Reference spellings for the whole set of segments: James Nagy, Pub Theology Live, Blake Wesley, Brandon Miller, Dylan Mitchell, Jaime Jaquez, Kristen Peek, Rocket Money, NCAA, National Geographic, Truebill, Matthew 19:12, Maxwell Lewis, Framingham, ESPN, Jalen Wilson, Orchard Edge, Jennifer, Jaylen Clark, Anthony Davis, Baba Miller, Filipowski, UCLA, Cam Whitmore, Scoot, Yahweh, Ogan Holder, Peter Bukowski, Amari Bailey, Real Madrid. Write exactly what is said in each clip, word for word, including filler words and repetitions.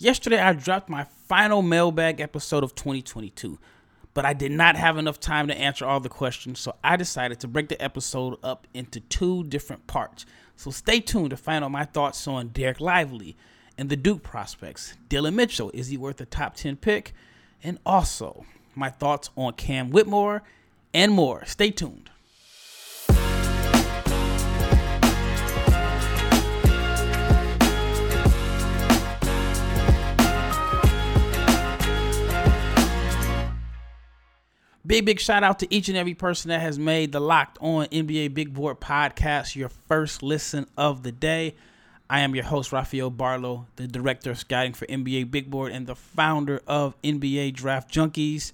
Yesterday, I dropped my final mailbag episode of twenty twenty-two, but I did not have enough time to answer all the questions, so I decided to break the episode up into two different parts. So stay tuned to find out my thoughts on Dereck Lively and the Duke prospects, Dylan Mitchell, is he worth a top ten pick, and also my thoughts on Cam Whitmore and more. Stay tuned. Big, big shout out to each and every person that has made the Locked On N B A Big Board podcast your first listen of the day. I am your host, Rafael Barlow, the director of scouting for N B A Big Board and the founder of N B A Draft Junkies.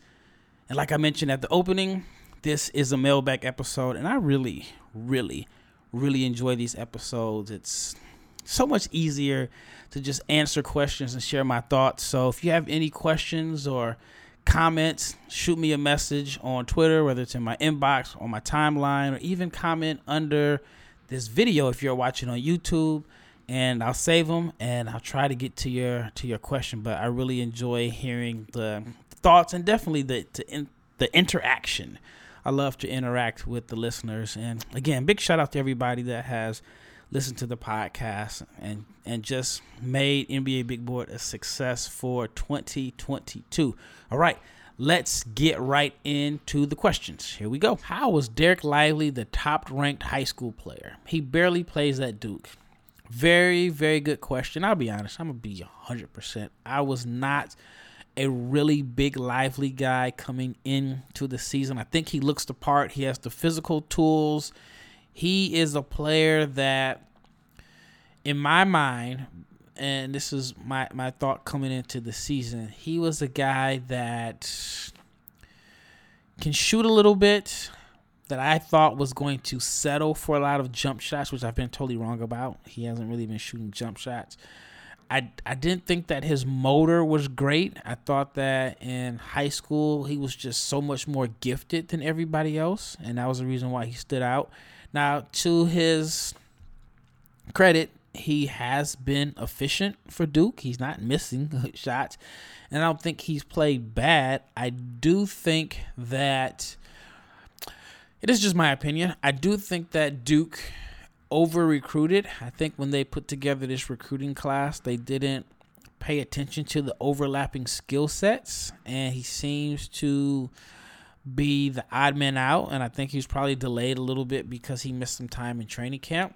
And like I mentioned at the opening, this is a mailbag episode, and I really, really, really enjoy these episodes. It's so much easier to just answer questions and share my thoughts. So if you have any questions or comments, shoot me a message on Twitter, whether it's in my inbox, on my timeline, or even comment under this video if you're watching on YouTube, and I'll save them and I'll try to get to your to your question. But I really enjoy hearing the thoughts and definitely the to in, the interaction. I love to interact with the listeners, and again, big shout out to everybody that has listened to the podcast and and just made N B A Big Board a success for twenty twenty-two. All right, let's get right into the questions. Here we go. How was Dereck Lively the top-ranked high school player? He barely plays at Duke. Very, very good question. I'll be honest. I'm going to be one hundred percent. I was not a really big Lively guy coming into the season. I think he looks the part. He has the physical tools. He is a player that, in my mind, and this is my, my thought coming into the season, he was a guy that can shoot a little bit, that I thought was going to settle for a lot of jump shots, which I've been totally wrong about. He hasn't really been shooting jump shots. I, I didn't think that his motor was great. I thought that in high school he was just so much more gifted than everybody else, and that was the reason why he stood out. Now, to his credit, he has been efficient for Duke. He's not missing shots, and I don't think he's played bad. I do think that, it is just my opinion, I do think that Duke over-recruited. I think when they put together this recruiting class, they didn't pay attention to the overlapping skill sets, and he seems to be the odd man out, and I think he's probably delayed a little bit because he missed some time in training camp.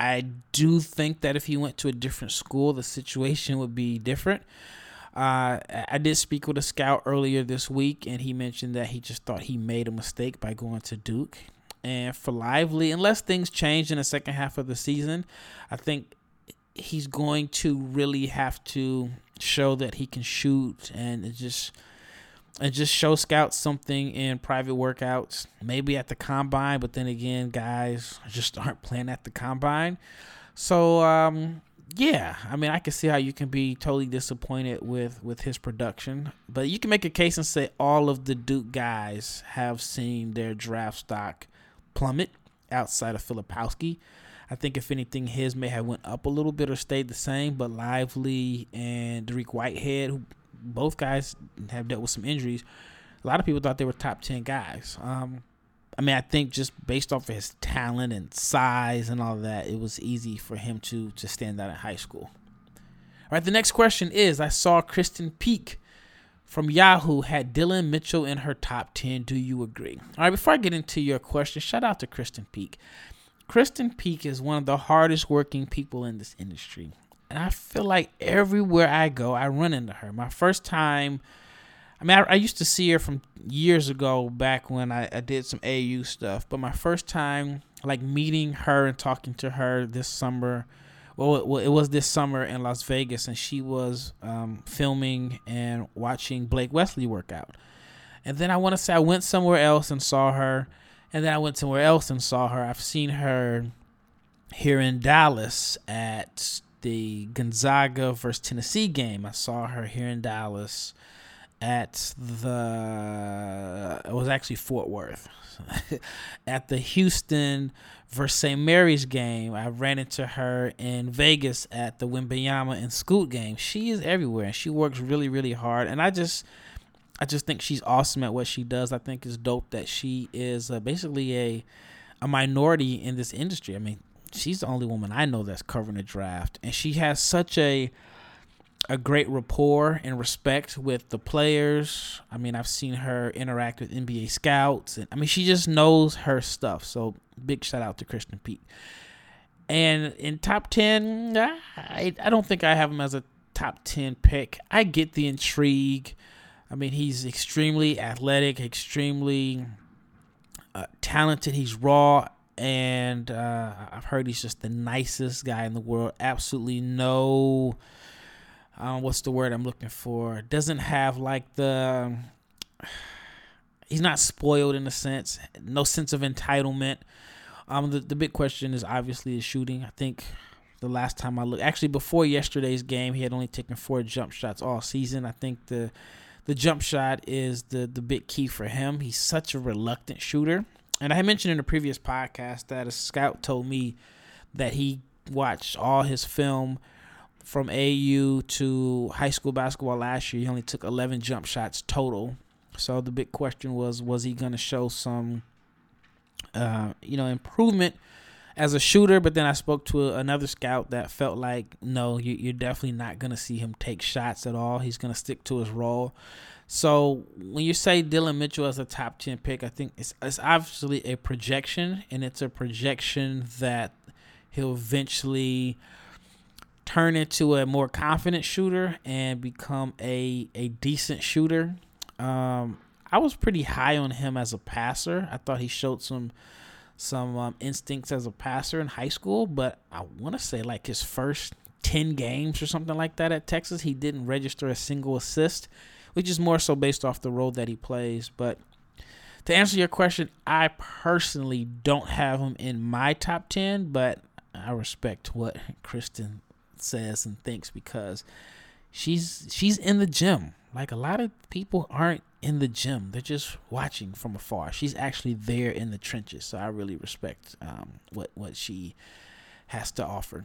I do think that if he went to a different school, the situation would be different. Uh, I did speak with a scout earlier this week, and he mentioned that he just thought he made a mistake by going to Duke. And for Lively, unless things change in the second half of the season, I think he's going to really have to show that he can shoot and just – and just show scouts something in private workouts, maybe at the combine. But then again, guys just aren't playing at the combine. So, um, yeah, I mean, I can see how you can be totally disappointed with, with his production. But you can make a case and say all of the Duke guys have seen their draft stock plummet outside of Filipowski. I think, if anything, his may have went up a little bit or stayed the same. But Lively and Dereck Whitehead, who both guys have dealt with some injuries, a lot of people thought they were top ten guys. Um, I mean, I think just based off of his talent and size and all that, it was easy for him to, to stand out in high school. All right, the next question is, I saw Kristen Peek from Yahoo had Dylan Mitchell in her top ten. Do you agree? All right, before I get into your question, shout out to Kristen Peek. Kristen Peek is one of the hardest working people in this industry. And I feel like everywhere I go, I run into her. My first time, I mean, I, I used to see her from years ago back when I, I did some A A U stuff. But my first time, like, meeting her and talking to her this summer, well, it, well, it was this summer in Las Vegas. And she was um, filming and watching Blake Wesley work out. And then I want to say I went somewhere else and saw her. And then I went somewhere else and saw her. I've seen her here in Dallas at the Gonzaga versus Tennessee game. I saw her here in Dallas at the, it was actually Fort Worth, at the Houston versus Saint Mary's game. I ran into her in Vegas at the Wembeyama and Scoot game. She is everywhere, and she works really, really hard. And I just, I just think she's awesome at what she does. I think it's dope that she is uh, basically a, a minority in this industry. I mean, she's the only woman I know that's covering the draft, and she has such a a great rapport and respect with the players. I mean, I've seen her interact with N B A scouts, and I mean, she just knows her stuff. So big shout out to Kristen Peek. And in top ten, I, I don't think I have him as a top ten pick. I get the intrigue. I mean, he's extremely athletic, extremely uh, talented. He's raw. And uh, I've heard he's just the nicest guy in the world. Absolutely no, um, what's the word I'm looking for? Doesn't have like the, he's not spoiled in a sense. No sense of entitlement. Um, the, the big question is obviously the shooting. I think the last time I looked, actually before yesterday's game, he had only taken four jump shots all season. I think the the jump shot is the, the big key for him. He's such a reluctant shooter. And I had mentioned in a previous podcast that a scout told me that he watched all his film from A U to high school basketball last year. He only took eleven jump shots total. So the big question was, was he going to show some, uh, you know, improvement as a shooter? But then I spoke to a, another scout that felt like, no, you, you're definitely not going to see him take shots at all. He's going to stick to his role. So when you say Dylan Mitchell as a top ten pick, I think it's it's obviously a projection, and it's a projection that he'll eventually turn into a more confident shooter and become a, a decent shooter. Um, I was pretty high on him as a passer. I thought he showed some some um, instincts as a passer in high school, but I want to say like his first ten games or something like that at Texas, he didn't register a single assist, which is more so based off the role that he plays. But to answer your question, I personally don't have him in my top ten, but I respect what Kristen says and thinks because she's she's in the gym. Like, a lot of people aren't in the gym. They're just watching from afar. She's actually there in the trenches, so I really respect um, what, what she has to offer.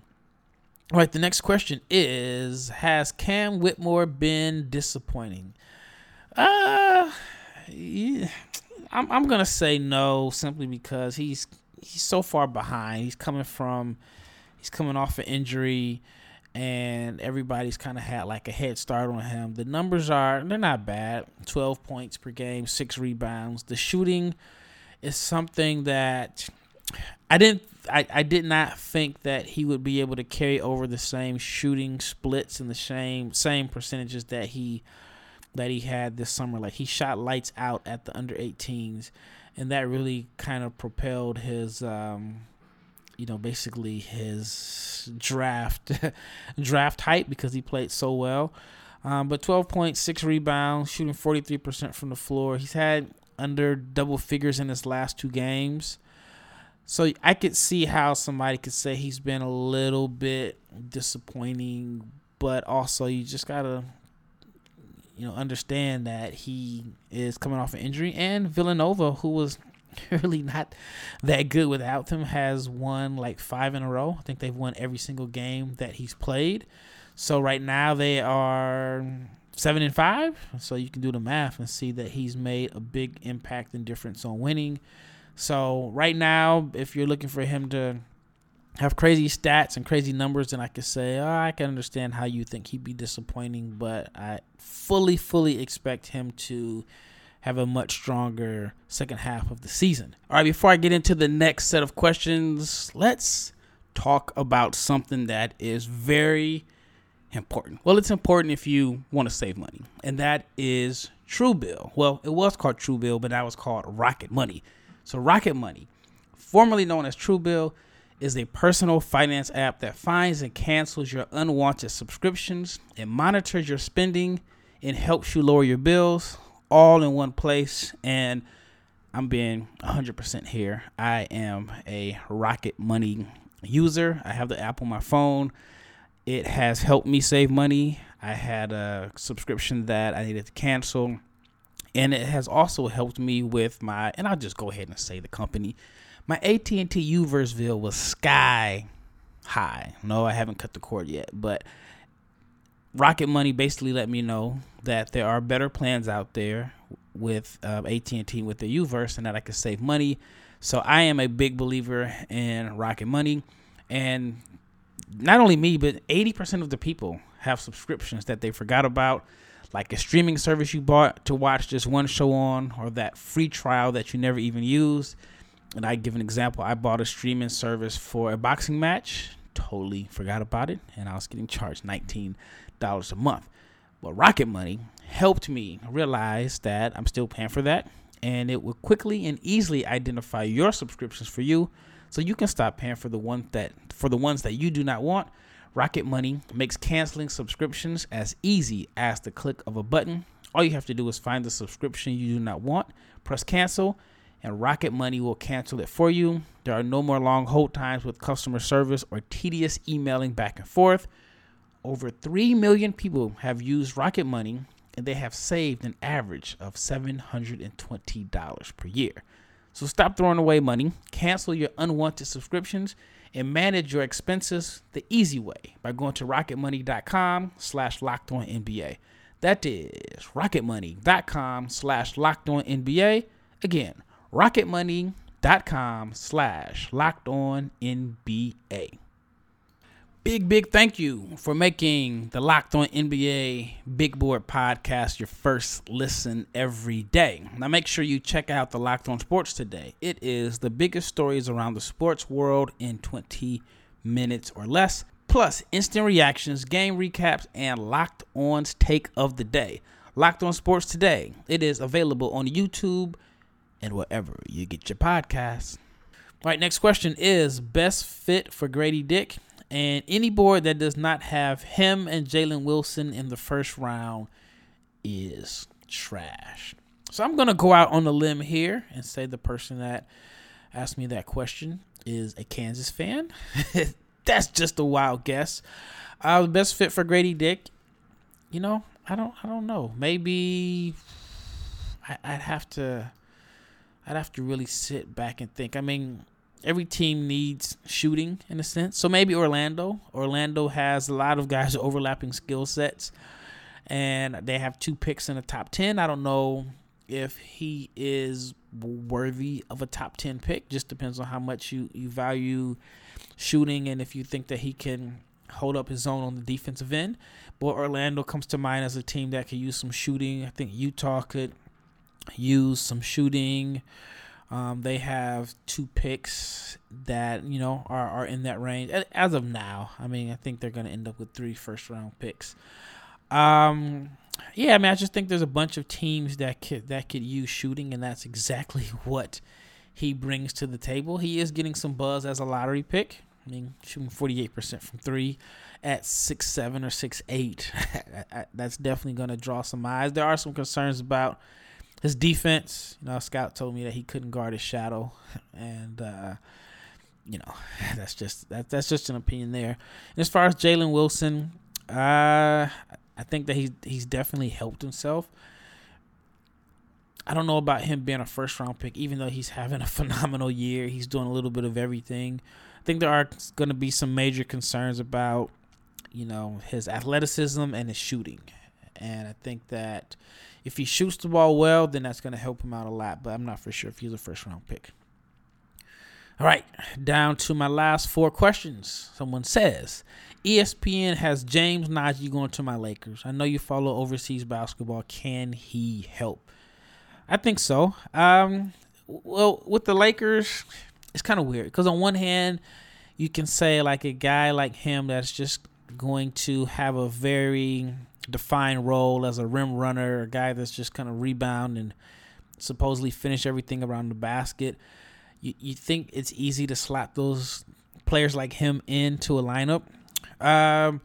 All right, the next question is, has Cam Whitmore been disappointing? Uh, yeah, I'm, I'm going to say no, simply because he's he's so far behind. He's coming from, he's coming off an injury, and everybody's kind of had like a head start on him. The numbers are, they're not bad, twelve points per game, six rebounds. The shooting is something that I didn't I, I did not think that he would be able to carry over the same shooting splits and the same same percentages that he that he had this summer. Like, he shot lights out at the under eighteens, and that really kind of propelled his um, you know, basically his draft draft hype because he played so well. Um, but twelve points, six rebounds, shooting forty-three percent from the floor. He's had under double figures in his last two games. So I could see how somebody could say he's been a little bit disappointing, but also you just got to, you know, understand that he is coming off an injury, and Villanova, who was really not that good without him, has won like five in a row. I think they've won every single game that he's played. So right now they are seven and five. So you can do the math and see that he's made a big impact and difference on winning. So right now, if you're looking for him to have crazy stats and crazy numbers, then I could say, oh, I can understand how you think he'd be disappointing, but I fully, fully expect him to have a much stronger second half of the season. All right, before I get into the next set of questions, let's talk about something that is very important. Well, it's important if you want to save money, and that is Truebill. Well, it was called Truebill, but now it's called Rocket Money. So Rocket Money, formerly known as Truebill, is a personal finance app that finds and cancels your unwanted subscriptions and monitors your spending and helps you lower your bills all in one place. And I'm being one hundred percent here. I am a Rocket Money user. I have the app on my phone. It has helped me save money. I had a subscription that I needed to cancel, and it has also helped me with my, and I'll just go ahead and say the company, my A T and T Uverse bill was sky high. No, I haven't cut the cord yet, but Rocket Money basically let me know that there are better plans out there with uh, A T and T with the Uverse, and that I can save money. So I am a big believer in Rocket Money, and not only me, but eighty percent of the people have subscriptions that they forgot about, like a streaming service you bought to watch just one show on, or that free trial that you never even used. And I give an example. I bought a streaming service for a boxing match, totally forgot about it, and I was getting charged nineteen dollars a month. But Rocket Money helped me realize that I'm still paying for that, and it will quickly and easily identify your subscriptions for you, so you can stop paying for the one that for the ones that you do not want. Rocket Money makes canceling subscriptions as easy as the click of a button. All you have to do is find the subscription you do not want, press cancel, and Rocket Money will cancel it for you. There are no more long hold times with customer service or tedious emailing back and forth. Over three million people have used Rocket Money, and they have saved an average of seven hundred twenty dollars per year. So stop throwing away money, cancel your unwanted subscriptions, and manage your expenses the easy way by going to rocketmoney.com slash locked on NBA. That is rocketmoney.com slash locked on NBA. Again, rocketmoney.com slash locked on NBA. Big, big thank you for making the Locked On N B A Big Board podcast your first listen every day. Now make sure you check out the Locked On Sports today. It is the biggest stories around the sports world in twenty minutes or less, plus instant reactions, game recaps, and Locked On's take of the day. Locked On Sports Today. It is available on YouTube and wherever you get your podcasts. All right, next question is best fit for Grady Dick. And any board that does not have him and Jalen Wilson in the first round is trash. So I'm going to go out on a limb here and say the person that asked me that question is a Kansas fan. That's just a wild guess. Uh, the best fit for Grady Dick, you know, I don't, I don't know. Maybe I, I'd have to, I'd have to really sit back and think. I mean, every team needs shooting in a sense. So maybe Orlando. Orlando has a lot of guys with overlapping skill sets, and they have two picks in the top ten. I don't know if he is worthy of a top ten pick. Just depends on how much you, you value shooting and if you think that he can hold up his own on the defensive end. But Orlando comes to mind as a team that could use some shooting. I think Utah could use some shooting. Um, they have two picks that, you know, are, are in that range as of now. I mean, I think they're going to end up with three first round picks. Um, yeah, I mean, I just think there's a bunch of teams that could, that could use shooting, and that's exactly what he brings to the table. He is getting some buzz as a lottery pick. I mean, shooting forty-eight percent from three at six seven or six eight. That's definitely going to draw some eyes. There are some concerns about his defense. You know, Scout told me that he couldn't guard his shadow, and uh, you know, that's just that, that's just an opinion there. And as far as Jalen Wilson, uh, I think that he's he's definitely helped himself. I don't know about him being a first round pick, even though he's having a phenomenal year. He's doing a little bit of everything. I think there are going to be some major concerns about, you know, his athleticism and his shooting. And I think that if he shoots the ball well, then that's going to help him out a lot. But I'm not for sure if he's a first-round pick. All right, down to my last four questions. Someone says, E S P N has James Nagy going to my Lakers. I know you follow overseas basketball. Can he help? I think so. Um, well, with the Lakers, it's kind of weird. Because on one hand, you can say like a guy like him that's just going to have a very defined role as a rim runner, a guy that's just kind of rebound and supposedly finish everything around the basket. You you think it's easy to slot those players like him into a lineup? Um,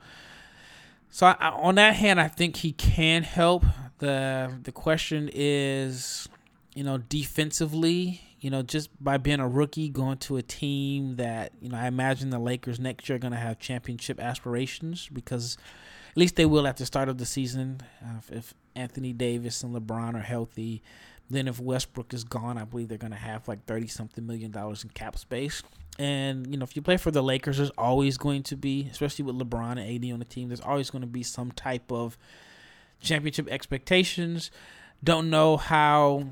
so I, I, on that hand, I think he can help. The The question is, you know, defensively, you know, just by being a rookie, going to a team that, you know, I imagine the Lakers next year are going to have championship aspirations because At least they will at the start of the season. Uh, if, if Anthony Davis and LeBron are healthy, then if Westbrook is gone, I believe they're going to have like thirty-something million dollars in cap space. And, you know, if you play for the Lakers, there's always going to be, especially with LeBron and A D on the team, there's always going to be some type of championship expectations. Don't know how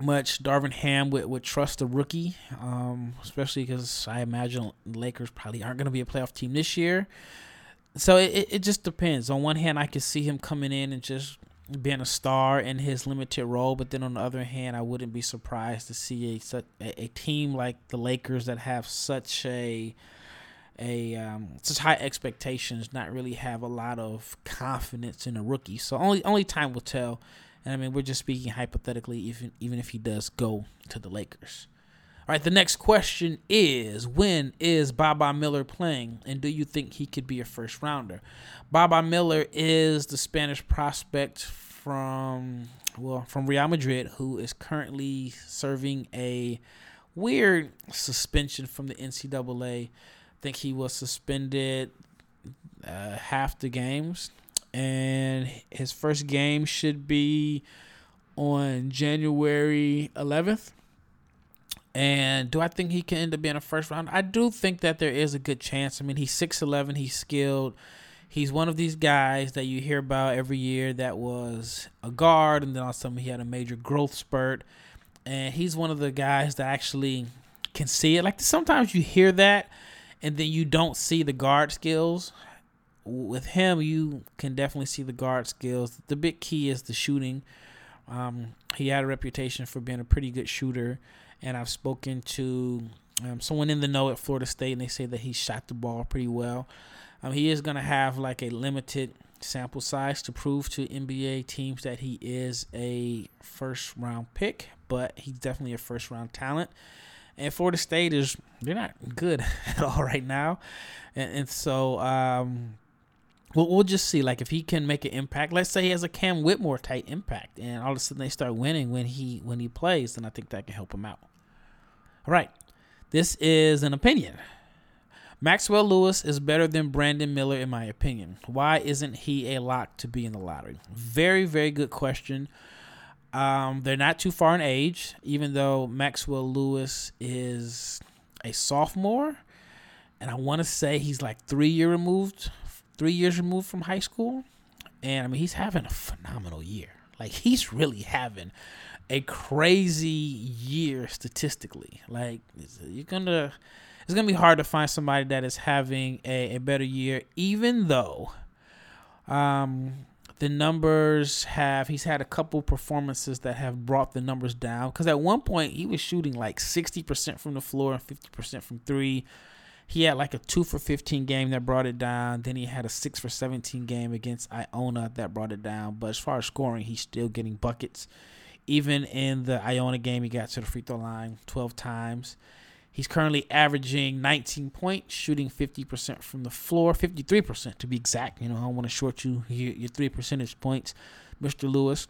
much Darvin Ham would, would trust the rookie, um, especially because I imagine the Lakers probably aren't going to be a playoff team this year. So it, it just depends. On one hand, I could see him coming in and just being a star in his limited role, but then on the other hand, I wouldn't be surprised to see a a, a team like the Lakers that have such a a um, such high expectations not really have a lot of confidence in a rookie. So only only time will tell. And I mean, we're just speaking hypothetically, even even if he does go to the Lakers. All right, the next question is, when is Baba Miller playing, and do you think he could be a first-rounder? Baba Miller is the Spanish prospect from, well, from Real Madrid, who is currently serving a weird suspension from the N C double A. I think he was suspended uh, half the games, and his first game should be on January eleventh. And do I think he can end up being a first round? I do think that there is a good chance. I mean, he's six eleven. He's skilled. He's one of these guys that you hear about every year that was a guard, and then all of a sudden he had a major growth spurt. And he's one of the guys that actually can see it. Like, sometimes you hear that, and then you don't see the guard skills. With him, you can definitely see the guard skills. The big key is the shooting. Um, he had a reputation for being a pretty good shooter. And I've spoken to um, someone in the know at Florida State, and they say that he shot the ball pretty well. Um, he is going to have like a limited sample size to prove to N B A teams that he is a first-round pick, but he's definitely a first-round talent. And Florida State is, they're not good at all right now. And, and so um, we'll, we'll just see, like, if he can make an impact. Let's say he has a Cam Whitmore type impact, and all of a sudden they start winning when he when he plays, then I think that can help him out. All right, this is an opinion. Maxwell Lewis is better than Brandon Miller, in my opinion. Why isn't he a lock to be in the lottery? Very, very good question. Um, they're not too far in age, even though Maxwell Lewis is a sophomore, and I want to say he's like three year removed, three years removed from high school. And I mean, he's having a phenomenal year. Like, he's really having a crazy year statistically. Like, you're gonna, it's gonna be hard to find somebody that is having a, a better year, even though um, the numbers have, he's had a couple performances that have brought the numbers down. Because at one point he was shooting like sixty percent from the floor and fifty percent from three. He had like a two for fifteen game that brought it down. Then he had a six for seventeen game against Iona that brought it down. But as far as scoring, he's still getting buckets. Even in the Iona game, he got to the free throw line twelve times. He's currently averaging nineteen points, shooting fifty percent from the floor, fifty-three percent to be exact. You know, I don't want to short you your, your three percentage points, Mister Lewis.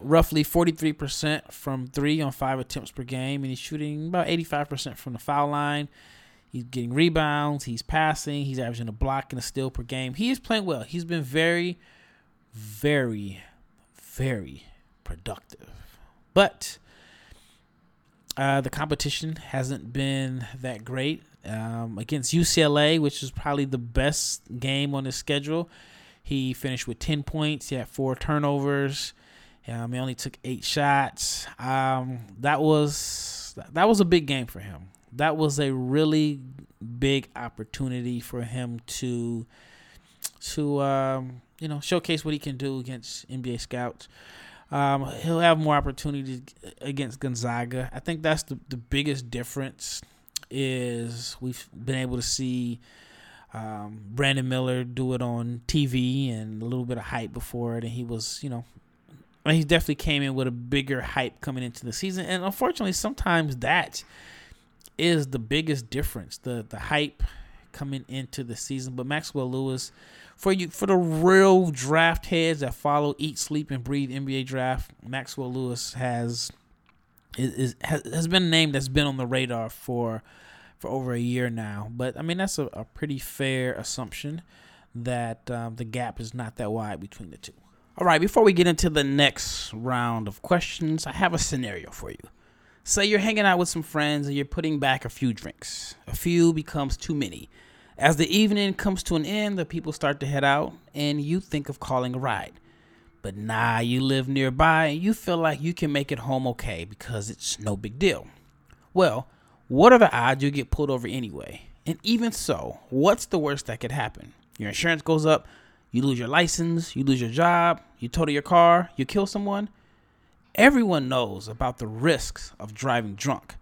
Roughly forty-three percent from three on five attempts per game, and he's shooting about eighty-five percent from the foul line. He's getting rebounds. He's passing. He's averaging a block and a steal per game. He is playing well. He's been very, very, very productive. But uh, the competition hasn't been that great. Um, against U C L A, which is probably the best game on his schedule, he finished with ten points. He had four turnovers. Um, he only took eight shots. Um, that was that was a big game for him. That was a really big opportunity for him to, to um, you know, showcase what he can do against N B A scouts. Um, he'll have more opportunities against Gonzaga. I think that's the, the biggest difference is we've been able to see um, Brandon Miller do it on T V and a little bit of hype before it, and he was, you know, I mean, he definitely came in with a bigger hype coming into the season, and unfortunately sometimes that is the biggest difference, the the hype coming into the season. But Maxwell Lewis, for you for the real draft heads that follow, eat, sleep, and breathe N B A draft, Maxwell Lewis has is has been a name that's been on the radar for for over a year now. But I mean, that's a, a pretty fair assumption. that um, the gap is not that wide between the two. All right, before we get into the next round of questions, I have a scenario for you. Say you're hanging out with some friends and you're putting back a few drinks. A few becomes too many. As the evening comes to an end, the people start to head out, and you think of calling a ride. But nah, you live nearby, and you feel like you can make it home okay because it's no big deal. Well, what are the odds you'll get pulled over anyway? And even so, what's the worst that could happen? Your insurance goes up, you lose your license, you lose your job, you total your car, you kill someone. Everyone knows about the risks of driving drunk,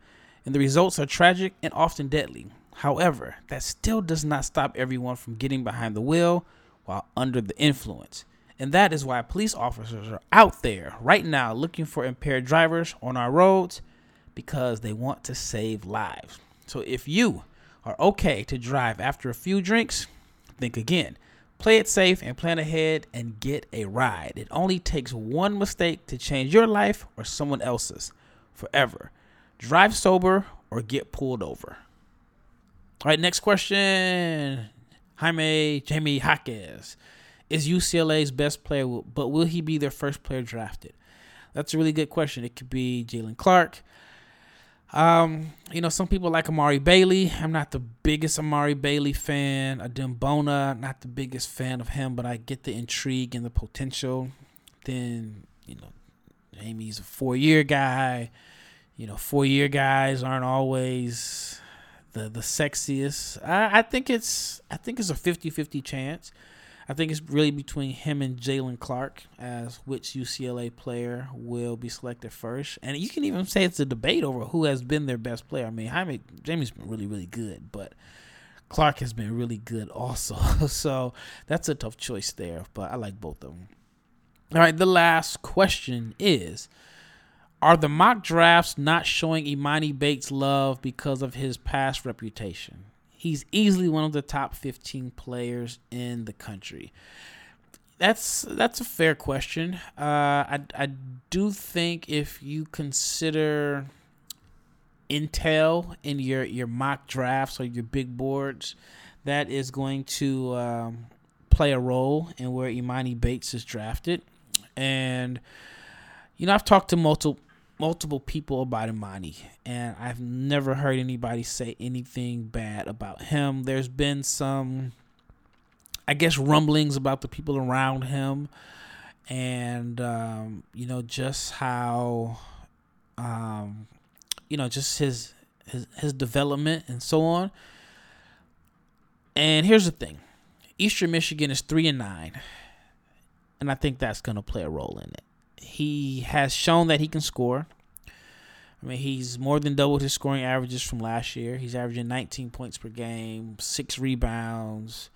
and the results are tragic and often deadly. However, that still does not stop everyone from getting behind the wheel while under the influence. And that is why police officers are out there right now looking for impaired drivers on our roads, because they want to save lives. So if you are okay to drive after a few drinks, think again. Play it safe and plan ahead and get a ride. It only takes one mistake to change your life or someone else's forever. Drive sober or get pulled over. All right, next question. Jaime Jaime Jaquez is U C L A's best player, but will he be their first player drafted? That's a really good question. It could be Jaylen Clark. Um, you know, some people like Amari Bailey. I'm not the biggest Amari Bailey fan. A Dembona, not the biggest fan of him, but I get the intrigue and the potential. Then, you know, Jamie's a four-year guy. You know, four-year guys aren't always The, the sexiest. I, I think it's I think it's a fifty-fifty chance. I think it's really between him and Jaylen Clark as which U C L A player will be selected first. And you can even say it's a debate over who has been their best player. I mean, Jaime, Jamie's been really, really good, but Clark has been really good also. So that's a tough choice there, but I like both of them. All right, the last question is, are the mock drafts not showing Imani Bates love because of his past reputation? He's easily one of the top fifteen players in the country. That's that's a fair question. Uh, I, I do think if you consider intel in your, your mock drafts or your big boards, that is going to um, play a role in where Imani Bates is drafted. And, you know, I've talked to multiple multiple people about Imani, and I've never heard anybody say anything bad about him. There's been some, I guess, rumblings about the people around him, and um, you know, just how, um, you know, just his his his development and so on. And here's the thing: Eastern Michigan is three and nine, and I think that's going to play a role in it. He has shown that he can score. I mean, he's more than doubled his scoring averages from last year. He's averaging nineteen points per game, six rebounds,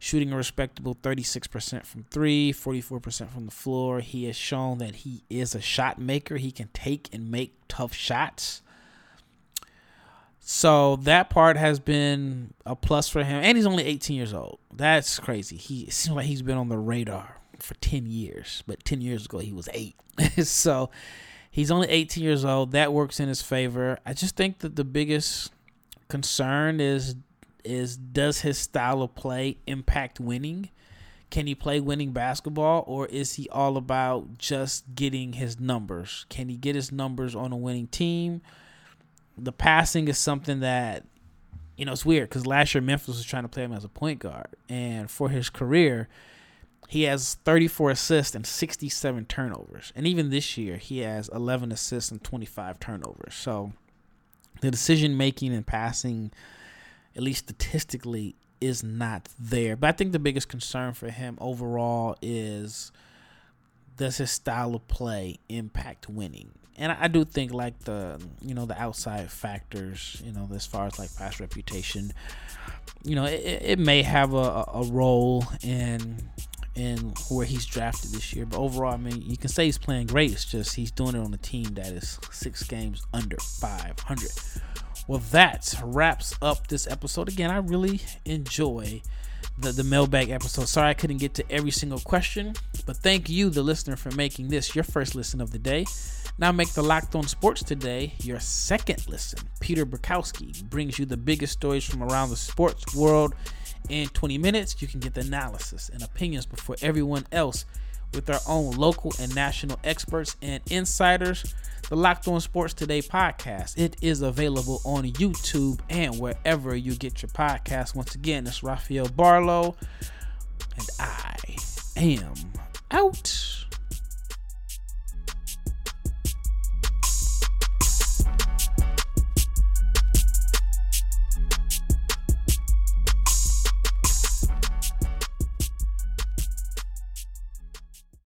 shooting a respectable thirty-six percent from three, forty-four percent from the floor. He has shown that he is a shot maker. He can take and make tough shots. So that part has been a plus for him. And he's only eighteen years old. That's crazy. He it seems like he's been on the radar for ten years, but ten years ago he was eight. So he's only eighteen years old. That works in his favor. I just think that the biggest concern is is does his style of play impact winning? Can he play winning basketball, or is he all about just getting his numbers? Can he get his numbers on a winning team? The passing is something that, you know, it's weird because last year Memphis was trying to play him as a point guard, and for his career he has thirty-four assists and sixty-seven turnovers. And even this year, he has eleven assists and twenty-five turnovers. So the decision-making and passing, at least statistically, is not there. But I think the biggest concern for him overall is, does his style of play impact winning? And I do think, like, the, you know, the outside factors, you know, as far as like past reputation, you know, it, it may have a, a role in and where he's drafted this year. But overall, I mean, you can say he's playing great. It's just he's doing it on a team that is six games under five hundred. Well, that wraps up this episode. Again, I really enjoy the, the mailbag episode. Sorry I couldn't get to every single question, but thank you, the listener, for making this your first listen of the day. Now make the Locked On Sports Today your second listen. Peter Bukowski brings you the biggest stories from around the sports world In twenty minutes, you can get the analysis and opinions before everyone else with our own local and national experts and insiders. The Locked On Sports Today podcast. It is available on YouTube and wherever you get your podcasts. Once again, it's Rafael Barlow, and I am out.